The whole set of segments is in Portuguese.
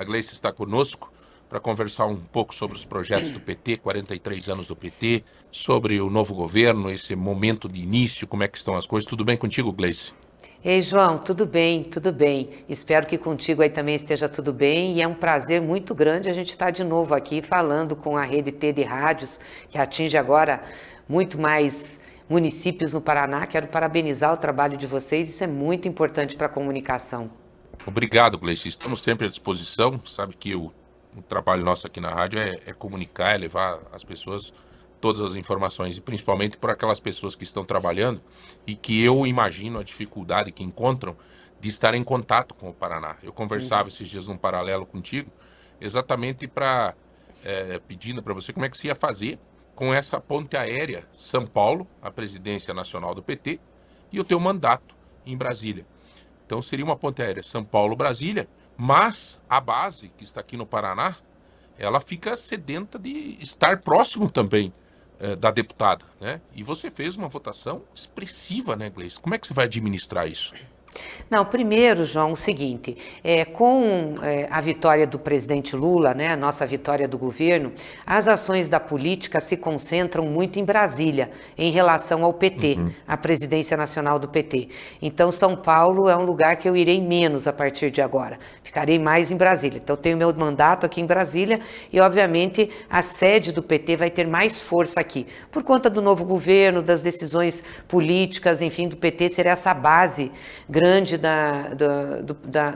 A Gleisi está conosco para conversar um pouco sobre os projetos do PT, 43 anos do PT, sobre o novo governo, esse momento de início, como é que estão as coisas. Tudo bem contigo, Gleisi? Ei, João, tudo bem, tudo bem. Espero que contigo aí também esteja tudo bem, e é um prazer muito grande a gente estar de novo aqui falando com a Rede T de Rádios, que atinge agora muito mais municípios no Paraná. Quero parabenizar o trabalho de vocês, isso é muito importante para a comunicação. Obrigado, Gleisi. Estamos sempre à disposição. Sabe que o trabalho nosso aqui na rádio é comunicar, é levar às pessoas todas as informações, e principalmente para aquelas pessoas que estão trabalhando e que eu imagino a dificuldade que encontram de estar em contato com o Paraná. Eu conversava esses dias num paralelo contigo, exatamente para pedindo para você como é que se ia fazer com essa ponte aérea São Paulo, a presidência nacional do PT, e o teu mandato em Brasília. Então seria uma ponte aérea São Paulo-Brasília, mas a base que está aqui no Paraná, ela fica sedenta de estar próximo também da deputada, né? E você fez uma votação expressiva, né, Gleisi? Como é que você vai administrar isso? Não, primeiro, João, o seguinte, com a vitória do presidente Lula, né, a nossa vitória do governo, as ações da política se concentram muito em Brasília, em relação ao PT, à presidência nacional do PT. Então, São Paulo é um lugar que eu irei menos a partir de agora, ficarei mais em Brasília. Então, eu tenho meu mandato aqui em Brasília e, obviamente, a sede do PT vai ter mais força aqui, por conta do novo governo, das decisões políticas, enfim, do PT será essa base grande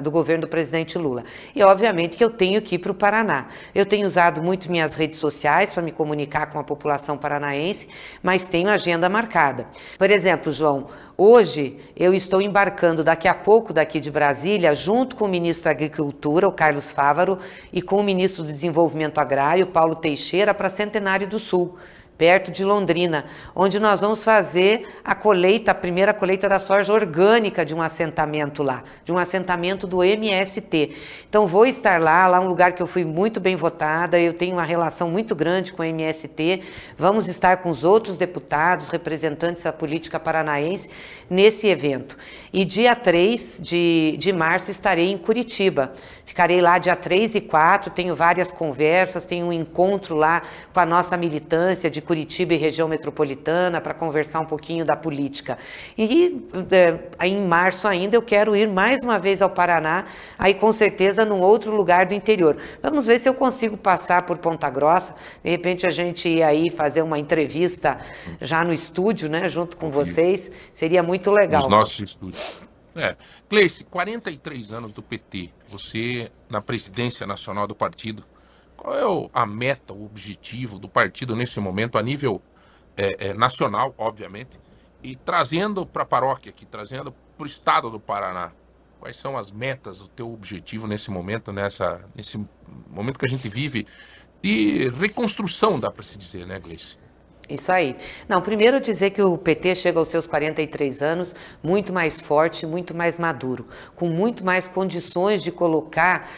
do governo do presidente Lula. E, obviamente, que eu tenho que ir para o Paraná. Eu tenho usado muito minhas redes sociais para me comunicar com a população paranaense, mas tenho agenda marcada. Por exemplo, João, hoje eu estou embarcando daqui a pouco daqui de Brasília, junto com o ministro da Agricultura, o Carlos Fávaro, e com o ministro do Desenvolvimento Agrário, Paulo Teixeira, para Centenário do Sul, perto de Londrina, onde nós vamos fazer a colheita, a primeira colheita da soja orgânica de um assentamento lá, de um assentamento do MST. Então vou estar lá é um lugar que eu fui muito bem votada, eu tenho uma relação muito grande com o MST, vamos estar com os outros deputados, representantes da política paranaense, nesse evento. E dia 3 de março estarei em Curitiba, ficarei lá dia 3 e 4, tenho várias conversas, tenho um encontro lá com a nossa militância de Curitiba e região metropolitana para conversar um pouquinho da política. E em março ainda eu quero ir mais uma vez ao Paraná, aí com certeza num outro lugar do interior. Vamos ver se eu consigo passar por Ponta Grossa, de repente a gente ir aí fazer uma entrevista já no estúdio, né, junto com vocês, seria muito legal. Os nossos estúdios. Gleisi, 43 anos do PT, você na presidência nacional do partido, qual é a meta, o objetivo do partido nesse momento, a nível nacional, obviamente, e trazendo para a paróquia aqui, trazendo para o estado do Paraná? Quais são as metas, o teu objetivo nesse momento, nesse momento que a gente vive de reconstrução, dá para se dizer, né, Gleisi? Isso aí. Não, primeiro dizer que o PT chega aos seus 43 anos muito mais forte, muito mais maduro, com muito mais condições de colocar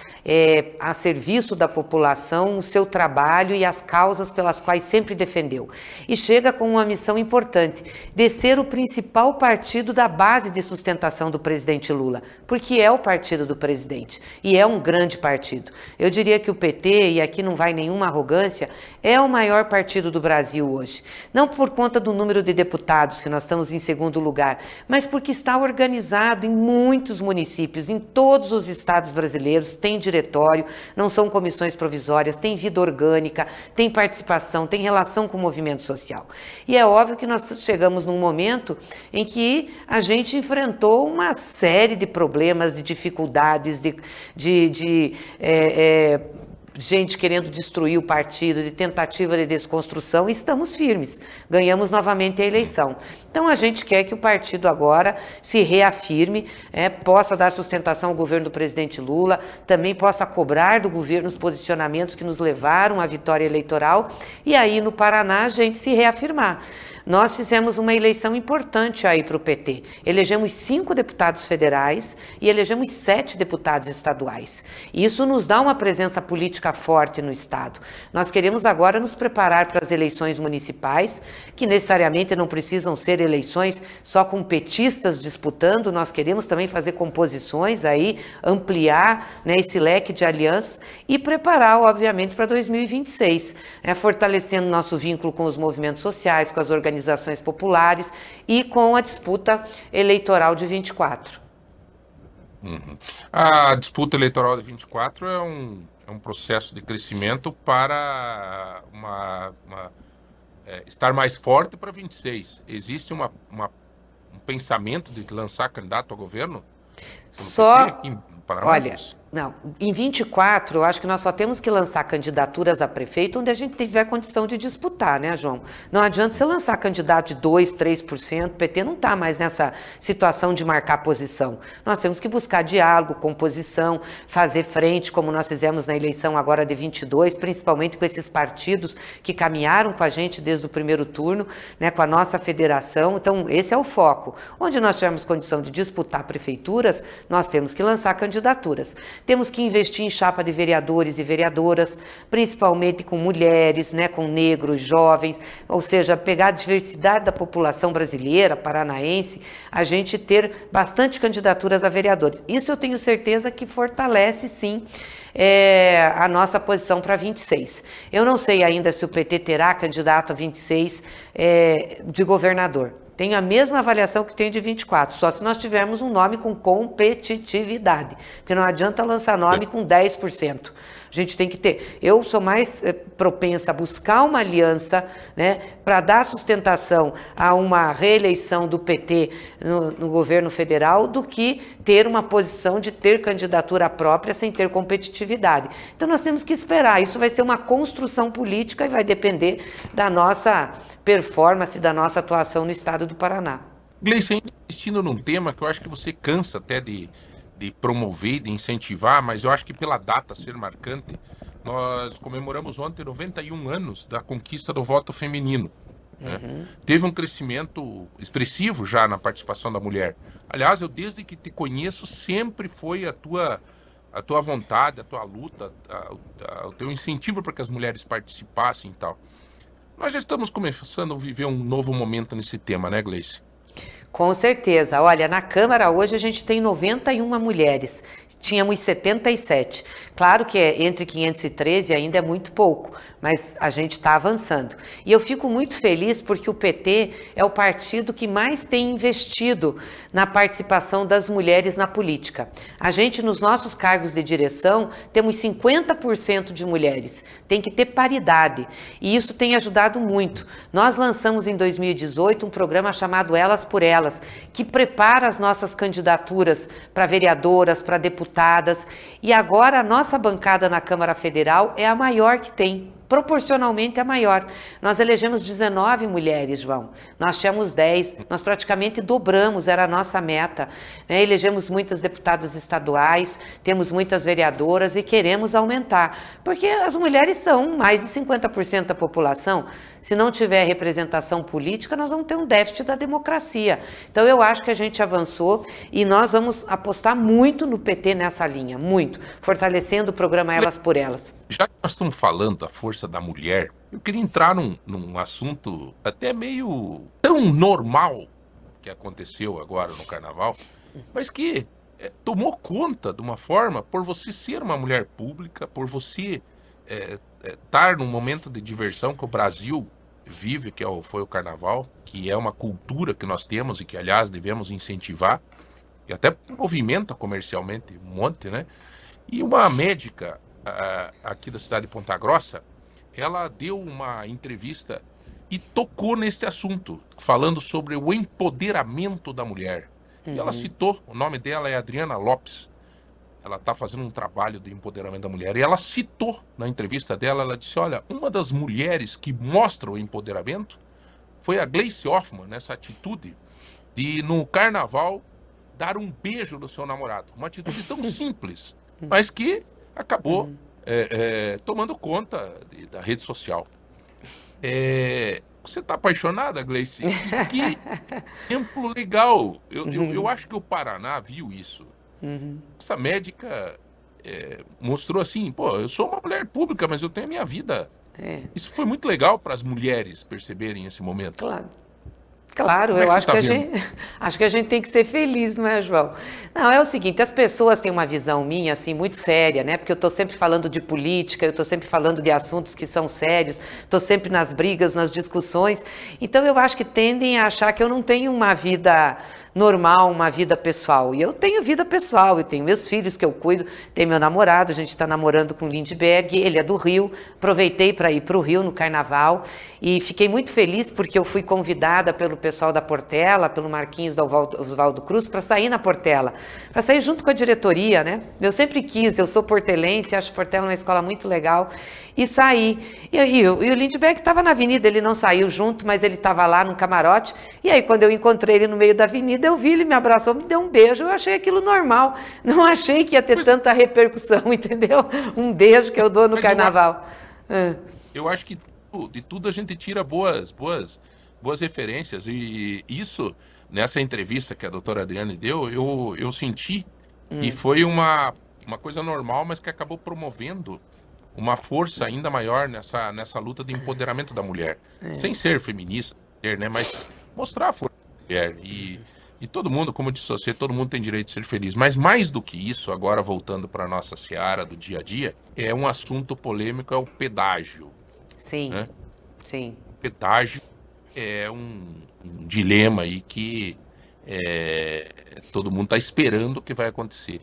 a serviço da população o seu trabalho e as causas pelas quais sempre defendeu. E chega com uma missão importante, de ser o principal partido da base de sustentação do presidente Lula, porque é o partido do presidente e é um grande partido. Eu diria que o PT, e aqui não vai nenhuma arrogância, é o maior partido do Brasil hoje. Não por conta do número de deputados, que nós estamos em segundo lugar, mas porque está organizado em muitos municípios, em todos os estados brasileiros, tem diretório, não são comissões provisórias, tem vida orgânica, tem participação, tem relação com o movimento social. E é óbvio que nós chegamos num momento em que a gente enfrentou uma série de problemas, de dificuldades, gente querendo destruir o partido, de tentativa de desconstrução, e estamos firmes, ganhamos novamente a eleição. Então a gente quer que o partido agora se reafirme, possa dar sustentação ao governo do presidente Lula, também possa cobrar do governo os posicionamentos que nos levaram à vitória eleitoral, e aí no Paraná a gente se reafirmar. nós fizemos uma eleição importante aí para o PT. Elegemos 5 deputados federais e elegemos 7 deputados estaduais. Isso nos dá uma presença política forte no Estado. Nós queremos agora nos preparar para as eleições municipais, que necessariamente não precisam ser eleições só com petistas disputando. Nós queremos também fazer composições aí, ampliar, né, esse leque de alianças e preparar, obviamente, para 2026, né, fortalecendo nosso vínculo com os movimentos sociais, com as organizações populares e com a disputa eleitoral de 24. Uhum. A disputa eleitoral de 24 é um processo de crescimento para estar mais forte para 26. Existe um pensamento de lançar candidato a governo? Só, olha, não, em 24, eu acho que nós só temos que lançar candidaturas a prefeito onde a gente tiver condição de disputar, né, João? Não adianta você lançar candidato de 2%, 3%, o PT não está mais nessa situação de marcar posição. Nós temos que buscar diálogo, composição, fazer frente, como nós fizemos na eleição agora de 22, principalmente com esses partidos que caminharam com a gente desde o primeiro turno, né, com a nossa federação. Então, esse é o foco. Onde nós tivermos condição de disputar prefeituras, nós temos que lançar candidaturas. Temos que investir em chapa de vereadores e vereadoras, principalmente com mulheres, né, com negros, jovens, ou seja, pegar a diversidade da população brasileira, paranaense, a gente ter bastante candidaturas a vereadores. Isso eu tenho certeza que fortalece, sim, a nossa posição para 26. Eu não sei ainda se o PT terá candidato a 26 de governador. Tenho a mesma avaliação que tenho de 24, só se nós tivermos um nome com competitividade, porque não adianta lançar nome com 10%. A gente tem que ter. Eu sou mais propensa a buscar uma aliança, né, para dar sustentação a uma reeleição do PT no governo federal do que ter uma posição de ter candidatura própria sem ter competitividade. Então nós temos que esperar. Isso vai ser uma construção política e vai depender da nossa performance, da nossa atuação no estado do Paraná. Gleisi, insistindo num tema que eu acho que você cansa até de promover, de incentivar, mas eu acho que pela data ser marcante, nós comemoramos ontem 91 anos da conquista do voto feminino. Uhum. Né? Teve um crescimento expressivo já na participação da mulher. Aliás, eu desde que te conheço sempre foi a tua vontade, a tua luta, o teu incentivo para que as mulheres participassem e tal. Nós já estamos começando a viver um novo momento nesse tema, né, Gleisi? Com certeza. Olha, na Câmara hoje a gente tem 91 mulheres, tínhamos 77. Claro que entre 513 ainda é muito pouco, mas a gente está avançando. E eu fico muito feliz porque o PT é o partido que mais tem investido na participação das mulheres na política. A gente, nos nossos cargos de direção, temos 50% de mulheres. Tem que ter paridade. E isso tem ajudado muito. Nós lançamos em 2018 um programa chamado Elas por Elas, que prepara as nossas candidaturas para vereadoras, para deputadas, e agora a nossa bancada na Câmara Federal é a maior que tem, proporcionalmente a maior. Nós elegemos 19 mulheres, João. Nós tínhamos 10, nós praticamente dobramos, era a nossa meta, né? Elegemos muitas deputadas estaduais, temos muitas vereadoras e queremos aumentar, porque as mulheres são mais de 50% da população. Se não tiver representação política, nós vamos ter um déficit da democracia. Então, eu acho que a gente avançou e nós vamos apostar muito no PT nessa linha, muito, fortalecendo o programa Elas por Elas. Já que nós estamos falando da força da mulher, eu queria entrar num assunto até meio tão normal que aconteceu agora no Carnaval, mas que tomou conta de uma forma, por você ser uma mulher pública, por você estar num momento de diversão que o Brasil vive, que foi o Carnaval, que é uma cultura que nós temos e que, aliás, devemos incentivar, e até movimenta comercialmente um monte, né? E uma médica aqui da cidade de Ponta Grossa, ela deu uma entrevista e tocou nesse assunto, falando sobre o empoderamento da mulher. Uhum. E ela citou, o nome dela é Adriana Lopes, ela está fazendo um trabalho de empoderamento da mulher, e ela citou na entrevista dela, ela disse, olha, uma das mulheres que mostra o empoderamento foi a Gleisi Hoffmann, nessa atitude de, no carnaval, dar um beijo no seu namorado. Uma atitude tão simples, mas que acabou tomando conta da rede social. Você está apaixonada, Gleisi? Que exemplo legal. Eu acho que o Paraná viu isso. Uhum. Essa médica mostrou assim, pô, eu sou uma mulher pública, mas eu tenho a minha vida. Isso foi muito legal para as mulheres perceberem esse momento. Claro, eu acho que, acho que a gente tem que ser feliz, não é, João? Não, é o seguinte, as pessoas têm uma visão minha, assim, muito séria, né? Porque eu estou sempre falando de política, eu estou sempre falando de assuntos que são sérios, estou sempre nas brigas, nas discussões. Então, eu acho que tendem a achar que eu não tenho uma vida normal, uma vida pessoal. E eu tenho vida pessoal, eu tenho meus filhos que eu cuido, tenho meu namorado, a gente está namorando com o Lindbergh, ele é do Rio, aproveitei para ir para o Rio no Carnaval e fiquei muito feliz porque eu fui convidada pelo pessoal da Portela, pelo Marquinhos do Oswaldo Cruz, para sair na Portela, para sair junto com a diretoria, né? Eu sempre quis, eu sou portelense, acho Portela uma escola muito legal, e saí. E o Lindbergh estava na avenida, ele não saiu junto, mas ele estava lá no camarote, e aí quando eu encontrei ele no meio da avenida, eu vi, ele me abraçou, me deu um beijo, eu achei aquilo normal, não achei que ia ter tanta repercussão, entendeu? Um beijo que eu dou no carnaval. Eu acho que de tudo a gente tira boas referências, e isso, nessa entrevista que a doutora Adriana deu, eu senti que foi uma coisa normal, mas que acabou promovendo uma força ainda maior nessa luta de empoderamento da mulher, sem ser feminista, né, mas mostrar a força da mulher, e todo mundo, como eu disse a você, todo mundo tem direito de ser feliz. Mas mais do que isso, agora voltando para a nossa seara do dia a dia, é um assunto polêmico, é o pedágio. Sim, né? Sim. O pedágio é um dilema aí que todo mundo está esperando o que vai acontecer.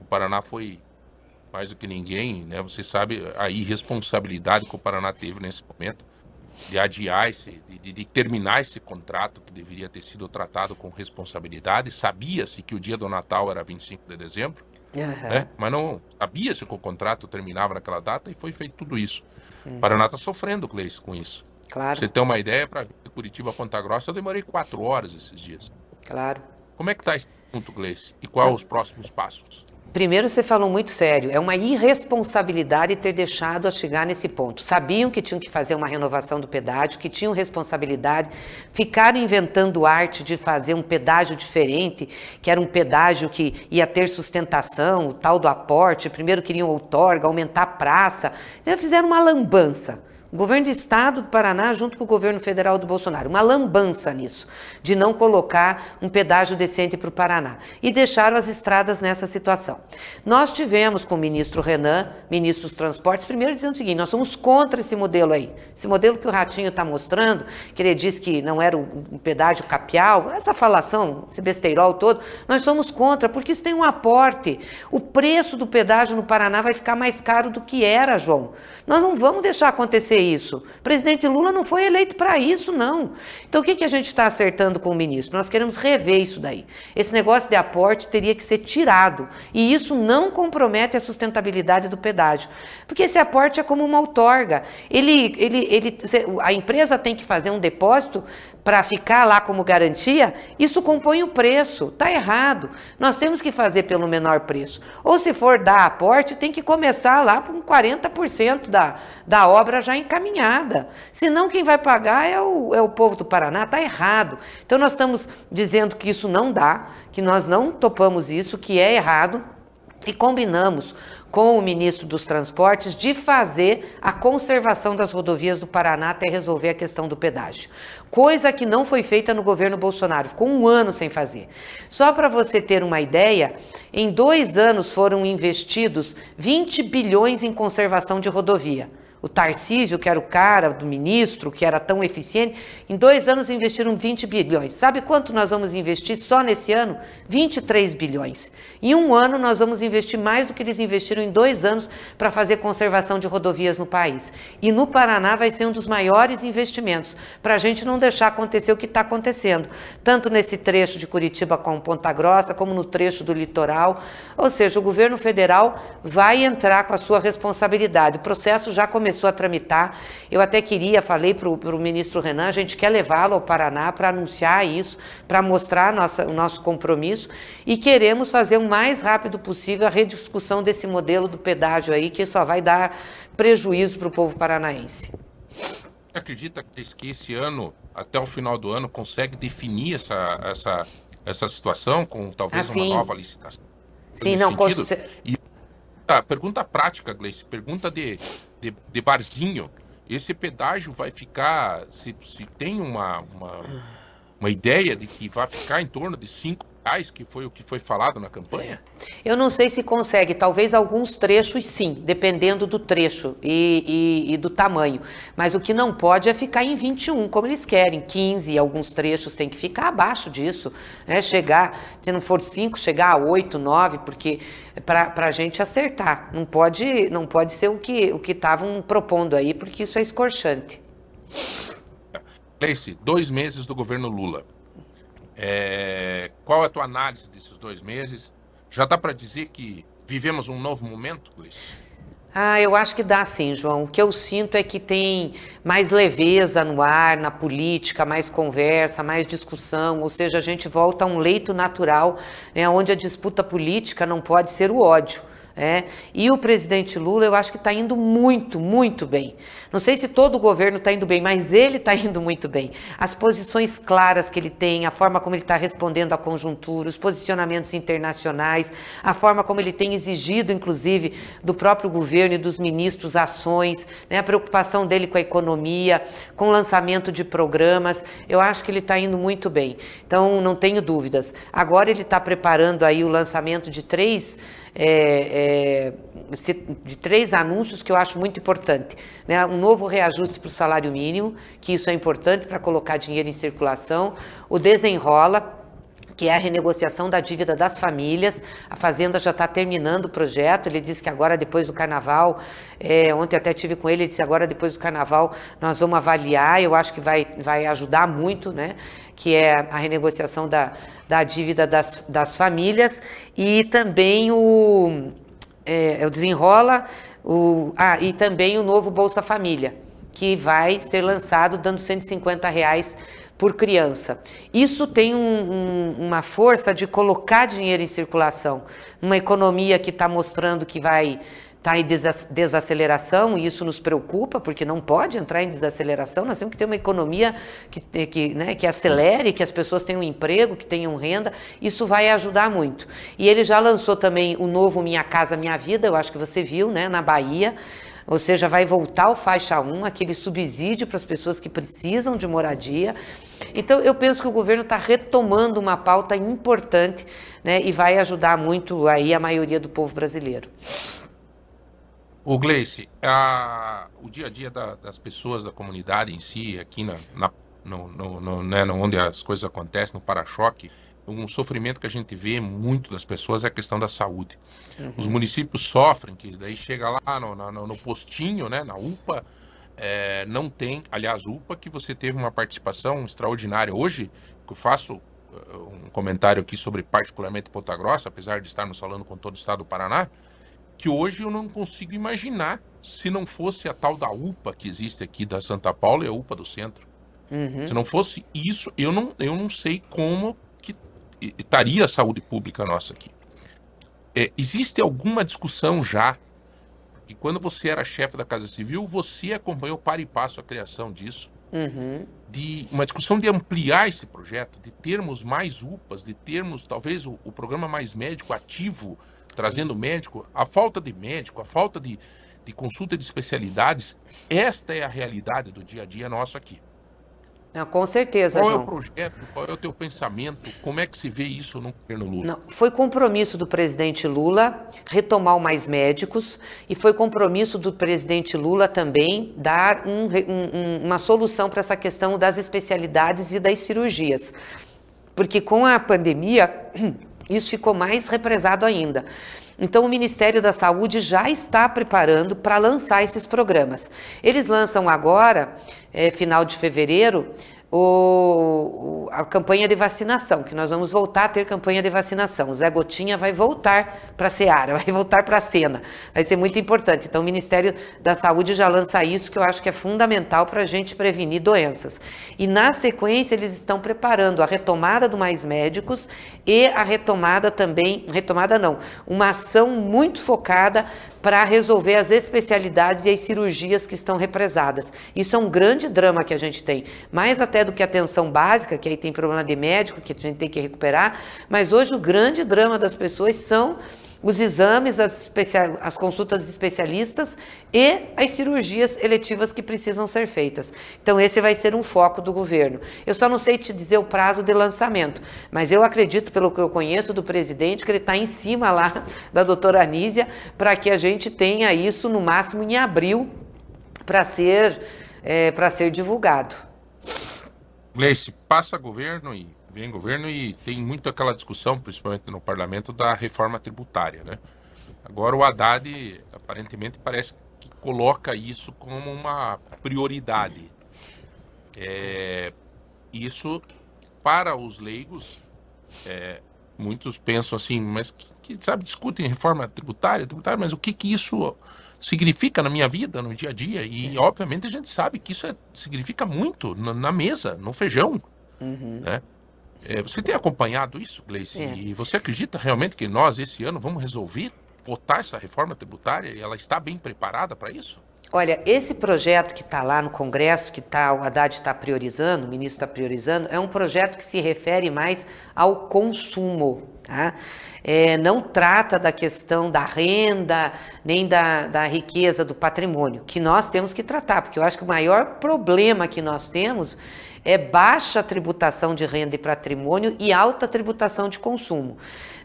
O Paraná foi, mais do que ninguém, né? Você sabe a irresponsabilidade que o Paraná teve nesse momento. De adiar, de terminar esse contrato que deveria ter sido tratado com responsabilidade. Sabia-se que o dia do Natal era 25 de dezembro, né? Mas não sabia-se que o contrato terminava naquela data e foi feito tudo isso. O Paraná está sofrendo, Gleisi, com isso. Claro. Pra você ter uma ideia, para vir de Curitiba a Ponta Grossa, eu demorei 4 horas esses dias. Claro. Como é que está esse ponto, Gleisi? E quais os próximos passos? Primeiro, você falou muito sério, é uma irresponsabilidade ter deixado a chegar nesse ponto. Sabiam que tinham que fazer uma renovação do pedágio, que tinham responsabilidade, ficaram inventando arte de fazer um pedágio diferente, que era um pedágio que ia ter sustentação, o tal do aporte, primeiro queriam outorga, aumentar a praça, então fizeram uma lambança. O governo do estado do Paraná, junto com o governo federal do Bolsonaro, uma lambança nisso, de não colocar um pedágio decente para o Paraná. E deixaram as estradas nessa situação. Nós tivemos com o ministro Renan, ministro dos transportes, primeiro dizendo o seguinte, nós somos contra esse modelo aí. Esse modelo que o Ratinho está mostrando, que ele diz que não era um pedágio capial, essa falação, esse besteirol todo, nós somos contra, porque isso tem um aporte. O preço do pedágio no Paraná vai ficar mais caro do que era, João. Nós não vamos deixar acontecer isso. O presidente Lula não foi eleito para isso, não. Então, o que a gente está acertando com o ministro? Nós queremos rever isso daí. Esse negócio de aporte teria que ser tirado. E isso não compromete a sustentabilidade do pedágio. Porque esse aporte é como uma outorga. A empresa tem que fazer um depósito para ficar lá como garantia, isso compõe o preço. Está errado. Nós temos que fazer pelo menor preço. Ou se for dar aporte, tem que começar lá com 40% da obra já encaminhada. Senão quem vai pagar é o povo do Paraná. Está errado. Então nós estamos dizendo que isso não dá, que nós não topamos isso, que é errado. E combinamos com o ministro dos Transportes de fazer a conservação das rodovias do Paraná até resolver a questão do pedágio. Coisa que não foi feita no governo Bolsonaro, ficou 1 ano sem fazer. Só para você ter uma ideia, em 2 anos foram investidos 20 bilhões em conservação de rodovia. O Tarcísio, que era o cara do ministro, que era tão eficiente, em 2 anos investiram 20 bilhões. Sabe quanto nós vamos investir só nesse ano? 23 bilhões. Em 1 ano, nós vamos investir mais do que eles investiram em 2 anos para fazer conservação de rodovias no país. E no Paraná vai ser um dos maiores investimentos, para a gente não deixar acontecer o que está acontecendo, tanto nesse trecho de Curitiba com Ponta Grossa, como no trecho do litoral. Ou seja, o governo federal vai entrar com a sua responsabilidade. O processo já começou a tramitar, eu até falei para o ministro Renan, a gente quer levá-lo ao Paraná para anunciar isso, para mostrar o nosso compromisso e queremos fazer o mais rápido possível a rediscussão desse modelo do pedágio aí, que só vai dar prejuízo para o povo paranaense. acredita que esse ano, até o final do ano, consegue definir essa situação com talvez uma nova licitação? Sim, não consigo. E a pergunta prática, Gleisi, pergunta de barzinho. Esse pedágio vai ficar, se tem uma ideia de que vai ficar em torno de R$5, que foi o que foi falado na campanha? Eu não sei se consegue, talvez alguns trechos sim, dependendo do trecho e do tamanho. Mas o que não pode é ficar em 21, como eles querem, 15, alguns trechos tem que ficar abaixo disso, né? Chegar, se não for 5, chegar a 8, 9, porque para a gente acertar, não pode ser o que estavam propondo aí, porque isso é escorchante. Gleisi, 2 meses do governo Lula. Qual é a tua análise desses 2 meses? Já dá para dizer que vivemos um novo momento, Gleisi? Eu acho que dá sim, João. O que eu sinto é que tem mais leveza no ar, na política, mais conversa, mais discussão, ou seja, a gente volta a um leito natural, né, onde a disputa política não pode ser o ódio. E o presidente Lula, eu acho que está indo muito, muito bem. Não sei se todo o governo está indo bem, mas ele está indo muito bem. As posições claras que ele tem, a forma como ele está respondendo à conjuntura, os posicionamentos internacionais, a forma como ele tem exigido, inclusive, do próprio governo e dos ministros ações, né, a preocupação dele com a economia, com o lançamento de programas, eu acho que ele está indo muito bem. Então, não tenho dúvidas. Agora ele está preparando aí o lançamento de 3 anúncios que eu acho muito importante, né? Um novo reajuste para o salário mínimo, que isso é importante para colocar dinheiro em circulação, o desenrola, que é a renegociação da dívida das famílias. A Fazenda já está terminando o projeto, ele disse que agora depois do Carnaval, ontem até tive com ele, ele disse agora depois do Carnaval nós vamos avaliar, eu acho que vai ajudar muito, né? Que é a renegociação da dívida das famílias, e também o desenrola, e também o novo Bolsa Família, que vai ser lançado dando R$150 por criança. Isso tem uma força de colocar dinheiro em circulação, numa economia que está mostrando que vai estar em desaceleração, e isso nos preocupa, porque não pode entrar em desaceleração, nós temos que ter uma economia que acelere, que as pessoas tenham emprego, que tenham renda, isso vai ajudar muito. E ele já lançou também o novo Minha Casa Minha Vida, eu acho que você viu, né, na Bahia, ou seja, vai voltar o faixa 1, aquele subsídio para as pessoas que precisam de moradia. Então, eu penso que o governo está retomando uma pauta importante, né, e vai ajudar muito aí a maioria do povo brasileiro. O Gleisi, o dia a dia das pessoas, da comunidade em si, aqui né, onde as coisas acontecem, no para-choque, um sofrimento que a gente vê muito das pessoas é a questão da saúde. Uhum. Os municípios sofrem, que daí chega lá no postinho, né, na UPA, não tem, aliás, UPA, que você teve uma participação extraordinária. Hoje, que eu faço um comentário aqui sobre particularmente Ponta Grossa, apesar de estarmos falando com todo o estado do Paraná, que hoje eu não consigo imaginar se não fosse a tal da UPA que existe aqui da Santa Paula e a UPA do centro. Uhum. Se não fosse isso, eu não sei como que estaria a saúde pública nossa aqui. Existe alguma discussão já, que quando você era chefe da Casa Civil, você acompanhou para e passo a criação disso, uhum, de uma discussão de ampliar esse projeto, de termos mais UPAs, de termos talvez o programa Mais Médico ativo, trazendo médico, a falta de médico, a falta de consulta de especialidades, esta é a realidade do dia a dia nosso aqui. Não, com certeza, João. Qual é o projeto, qual é o teu pensamento, como é que se vê isso no governo Lula? Não, foi compromisso do presidente Lula retomar o Mais Médicos, e foi compromisso do presidente Lula também dar uma solução para essa questão das especialidades e das cirurgias. Porque com a pandemia, isso ficou mais represado ainda. Então, o Ministério da Saúde já está preparando para lançar esses programas. Eles lançam agora, final de fevereiro, a campanha de vacinação, que nós vamos voltar a ter campanha de vacinação. O Zé Gotinha vai voltar para a Seara, vai voltar para a Sena. Vai ser muito importante. Então, o Ministério da Saúde já lança isso, que eu acho que é fundamental para a gente prevenir doenças. E, na sequência, eles estão preparando a retomada do Mais Médicos e a retomada também, retomada não, uma ação muito focada para resolver as especialidades e as cirurgias que estão represadas. Isso é um grande drama que a gente tem, mais até do que a atenção básica, que aí tem problema de médico, que a gente tem que recuperar, mas hoje o grande drama das pessoas são os exames, as consultas de especialistas e as cirurgias eletivas que precisam ser feitas. Então, esse vai ser um foco do governo. Eu só não sei te dizer o prazo de lançamento, mas eu acredito, pelo que eu conheço do presidente, que ele está em cima lá da doutora Anísia para que a gente tenha isso no máximo em abril para ser divulgado. Gleisi, passa governo e vem governo e tem muito aquela discussão, principalmente no parlamento, da reforma tributária, né? Agora o Haddad, aparentemente, parece que coloca isso como uma prioridade. Isso, para os leigos, muitos pensam assim, mas que discutem reforma tributária, mas o que isso significa na minha vida, no dia a dia? E, obviamente, a gente sabe que isso significa muito na mesa, no feijão, né? Você tem acompanhado isso, Gleisi? E você acredita realmente que nós, esse ano, vamos resolver votar essa reforma tributária e ela está bem preparada para isso? Olha, esse projeto que está lá no Congresso, o Haddad está priorizando, o ministro está priorizando, é um projeto que se refere mais ao consumo, tá? Não trata da questão da renda, nem da riqueza, do patrimônio, que nós temos que tratar, porque eu acho que o maior problema que nós temos é baixa tributação de renda e patrimônio e alta tributação de consumo.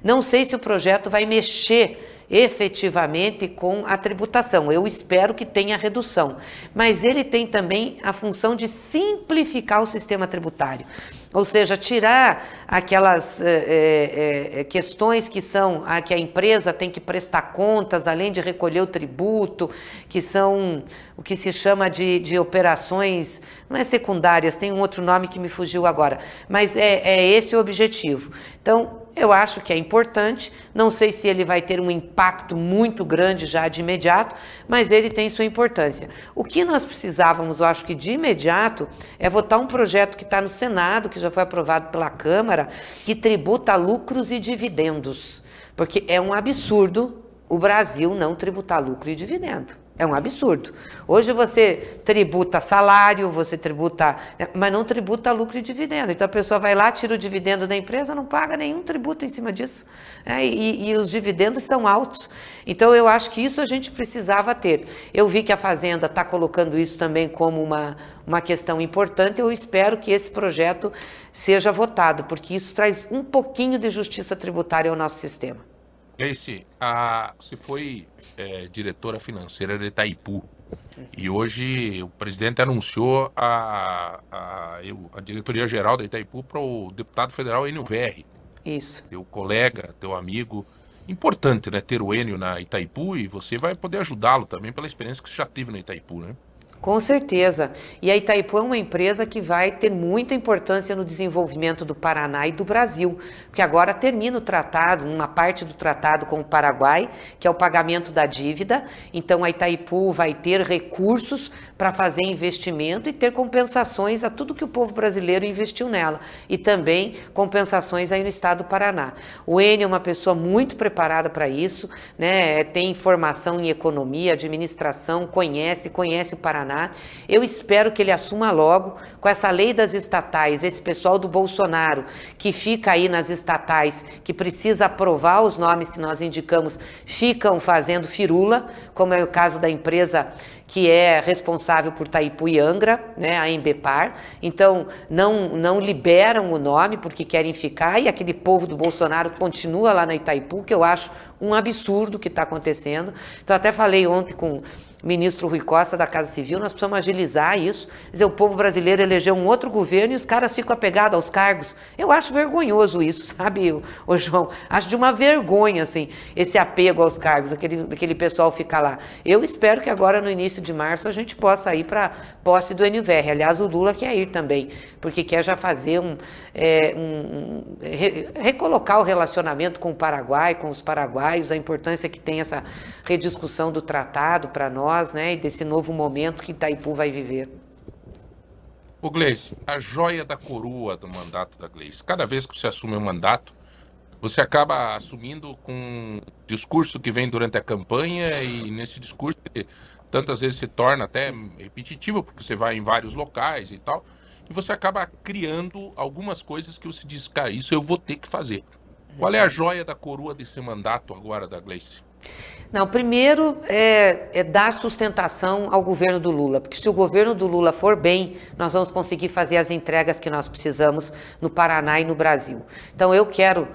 Não sei se o projeto vai mexer efetivamente com a tributação. Eu espero que tenha redução. Mas ele tem também a função de simplificar o sistema tributário. Ou seja, tirar aquelas questões que a empresa tem que prestar contas, além de recolher o tributo, que são o que se chama de operações, não é secundárias, tem um outro nome que me fugiu agora, mas é esse o objetivo. Então, eu acho que é importante, não sei se ele vai ter um impacto muito grande já de imediato, mas ele tem sua importância. O que nós precisávamos, eu acho que de imediato, é votar um projeto que está no Senado, que já foi aprovado pela Câmara, que tributa lucros e dividendos, porque é um absurdo o Brasil não tributar lucro e dividendo. É um absurdo. Hoje você tributa salário, você tributa, mas não tributa lucro e dividendo. Então a pessoa vai lá, tira o dividendo da empresa, não paga nenhum tributo em cima disso. E os dividendos são altos. Então eu acho que isso a gente precisava ter. Eu vi que a Fazenda está colocando isso também como uma questão importante. Eu espero que esse projeto seja votado, porque isso traz um pouquinho de justiça tributária ao nosso sistema. Gleisi, você foi diretora financeira de Itaipu e hoje o presidente anunciou a diretoria-geral da Itaipu para o deputado federal Enio Verri. Isso. Teu colega, teu amigo. Importante, né, ter o Enio na Itaipu e você vai poder ajudá-lo também pela experiência que você já teve na Itaipu, né? Com certeza. E a Itaipu é uma empresa que vai ter muita importância no desenvolvimento do Paraná e do Brasil, porque agora termina o tratado, uma parte do tratado com o Paraguai, que é o pagamento da dívida. Então a Itaipu vai ter recursos para fazer investimento e ter compensações a tudo que o povo brasileiro investiu nela e também compensações aí no estado do Paraná. O Enio é uma pessoa muito preparada para isso, né? Tem formação em economia, administração, conhece o Paraná. Eu espero que ele assuma logo com essa lei das estatais, esse pessoal do Bolsonaro que fica aí nas estatais, que precisa aprovar os nomes que nós indicamos, ficam fazendo firula, como é o caso da empresa que é responsável por Itaipu e Angra, né, a Embepar. Então, não liberam o nome porque querem ficar e aquele povo do Bolsonaro continua lá na Itaipu, que eu acho um absurdo o que está acontecendo. Então, até falei ontem com ministro Rui Costa da Casa Civil, nós precisamos agilizar isso, quer dizer, o povo brasileiro elegeu um outro governo e os caras ficam apegados aos cargos. Eu acho vergonhoso isso, sabe, ô João? Acho de uma vergonha, assim, esse apego aos cargos, aquele pessoal ficar lá. Eu espero que agora, no início de março, a gente possa ir para posse do Enio Verri. Aliás, o Lula quer ir também, porque quer já fazer recolocar o relacionamento com o Paraguai, com os paraguaios, a importância que tem essa rediscussão do tratado para nós, né, e desse novo momento que Itaipu vai viver. Ô Gleisi, a joia da coroa do mandato da Gleisi. Cada vez que você assume um mandato, você acaba assumindo com um discurso que vem durante a campanha, e nesse discurso tantas vezes se torna até repetitivo, porque você vai em vários locais e tal, e você acaba criando algumas coisas que você diz, cara, isso eu vou ter que fazer. Qual é a joia da coroa desse mandato agora da Gleisi? Não, primeiro é dar sustentação ao governo do Lula, porque se o governo do Lula for bem, nós vamos conseguir fazer as entregas que nós precisamos no Paraná e no Brasil. Então eu quero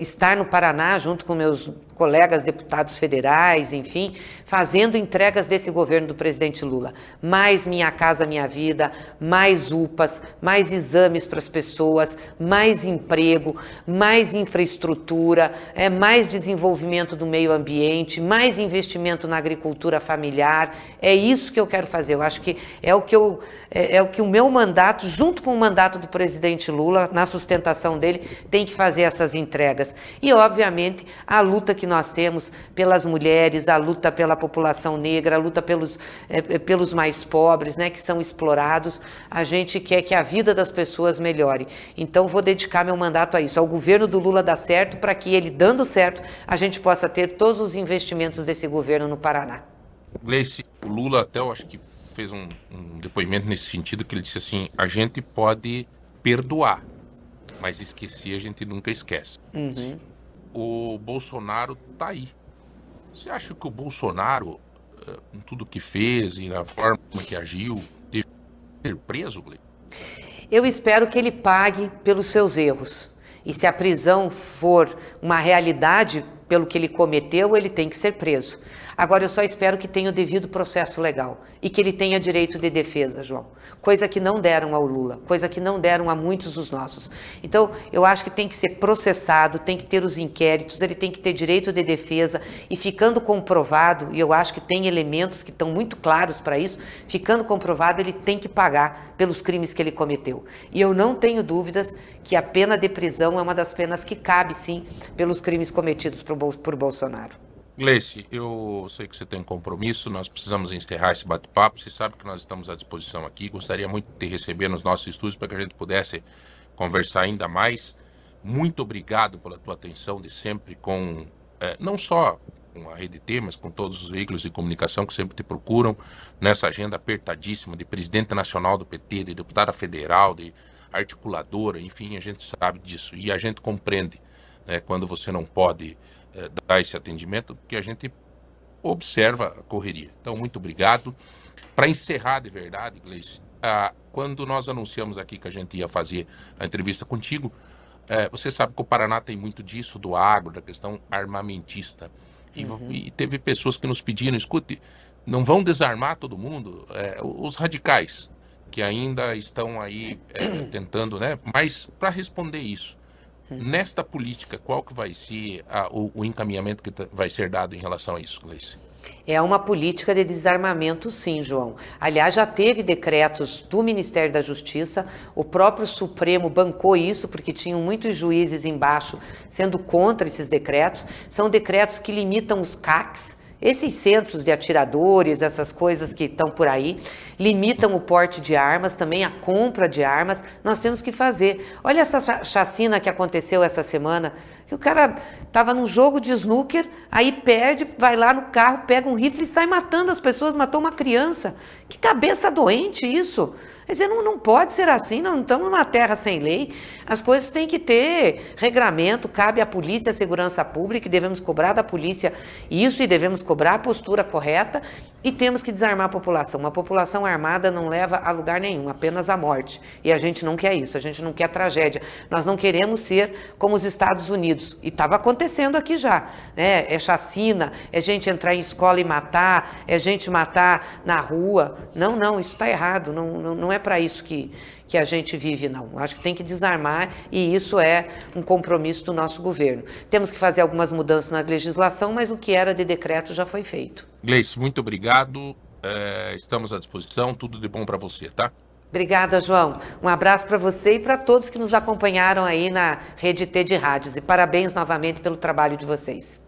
estar no Paraná junto com meus colegas deputados federais, enfim, fazendo entregas desse governo do presidente Lula. Mais Minha Casa Minha Vida, mais UPAs, mais exames para as pessoas, mais emprego, mais infraestrutura, mais desenvolvimento do meio ambiente, mais investimento na agricultura familiar. É isso que eu quero fazer. Eu acho que é o que o meu mandato, junto com o mandato do presidente Lula, na sustentação dele, tem que fazer essas entregas. E, obviamente, a luta que nós temos pelas mulheres, a luta pela população negra, a luta pelos mais pobres, né, que são explorados. A gente quer que a vida das pessoas melhore. Então, vou dedicar meu mandato a isso, ao governo do Lula dar certo, para que ele, dando certo, a gente possa ter todos os investimentos desse governo no Paraná. Gleisi, o Lula até, eu acho que fez um depoimento nesse sentido, que ele disse assim, a gente pode perdoar, mas esquecer a gente nunca esquece. Uhum. O Bolsonaro tá aí. Você acha que o Bolsonaro, com tudo que fez e na forma que agiu, deve ser preso, Gleisi? Eu espero que ele pague pelos seus erros. E se a prisão for uma realidade pelo que ele cometeu, ele tem que ser preso. Agora, eu só espero que tenha o devido processo legal e que ele tenha direito de defesa, João. Coisa que não deram ao Lula, coisa que não deram a muitos dos nossos. Então, eu acho que tem que ser processado, tem que ter os inquéritos, ele tem que ter direito de defesa, e ficando comprovado, e eu acho que tem elementos que estão muito claros para isso, ficando comprovado, ele tem que pagar pelos crimes que ele cometeu. E eu não tenho dúvidas que a pena de prisão é uma das penas que cabe, sim, pelos crimes cometidos por Bolsonaro. Gleisi, eu sei que você tem um compromisso, nós precisamos encerrar esse bate-papo, você sabe que nós estamos à disposição aqui, gostaria muito de receber nos nossos estúdios para que a gente pudesse conversar ainda mais. Muito obrigado pela tua atenção de sempre com, não só com a Rede T, mas com todos os veículos de comunicação que sempre te procuram nessa agenda apertadíssima de presidente nacional do PT, de deputada federal, de articuladora, enfim, a gente sabe disso e a gente compreende, né, quando você não pode dar esse atendimento, porque a gente observa a correria. Então, muito obrigado. Para encerrar de verdade, Gleisi, quando nós anunciamos aqui que a gente ia fazer a entrevista contigo, você sabe que o Paraná tem muito disso, do agro, da questão armamentista. E, uhum, e teve pessoas que nos pediram, escute, não vão desarmar todo mundo, os radicais, que ainda estão aí tentando, né? Mas para responder isso, nesta política, qual que vai ser o encaminhamento que vai ser dado em relação a isso, Gleisi? É uma política de desarmamento, sim, João. Aliás, já teve decretos do Ministério da Justiça, o próprio Supremo bancou isso, porque tinham muitos juízes embaixo sendo contra esses decretos. São decretos que limitam os CACs, esses centros de atiradores, essas coisas que estão por aí, limitam o porte de armas, também a compra de armas. Nós temos que fazer. Olha essa chacina que aconteceu essa semana, que o cara estava num jogo de snooker, aí perde, vai lá no carro, pega um rifle e sai matando as pessoas, matou uma criança. Que cabeça doente isso! Quer dizer, não pode ser assim, não estamos numa terra sem lei. As coisas têm que ter regramento, cabe à polícia, à segurança pública, e devemos cobrar da polícia isso, e devemos cobrar a postura correta, e temos que desarmar a população. Uma população armada não leva a lugar nenhum, apenas à morte. E a gente não quer isso, a gente não quer tragédia. Nós não queremos ser como os Estados Unidos. E estava acontecendo aqui já, né? É chacina, é gente entrar em escola e matar, é gente matar na rua. Não, isso está errado, não é para isso que a gente vive, não. Acho que tem que desarmar, e isso é um compromisso do nosso governo. Temos que fazer algumas mudanças na legislação, mas o que era de decreto já foi feito. Gleisi, muito obrigado. Estamos à disposição. Tudo de bom para você, tá? Obrigada, João. Um abraço para você e para todos que nos acompanharam aí na Rede T de Rádios. E parabéns novamente pelo trabalho de vocês.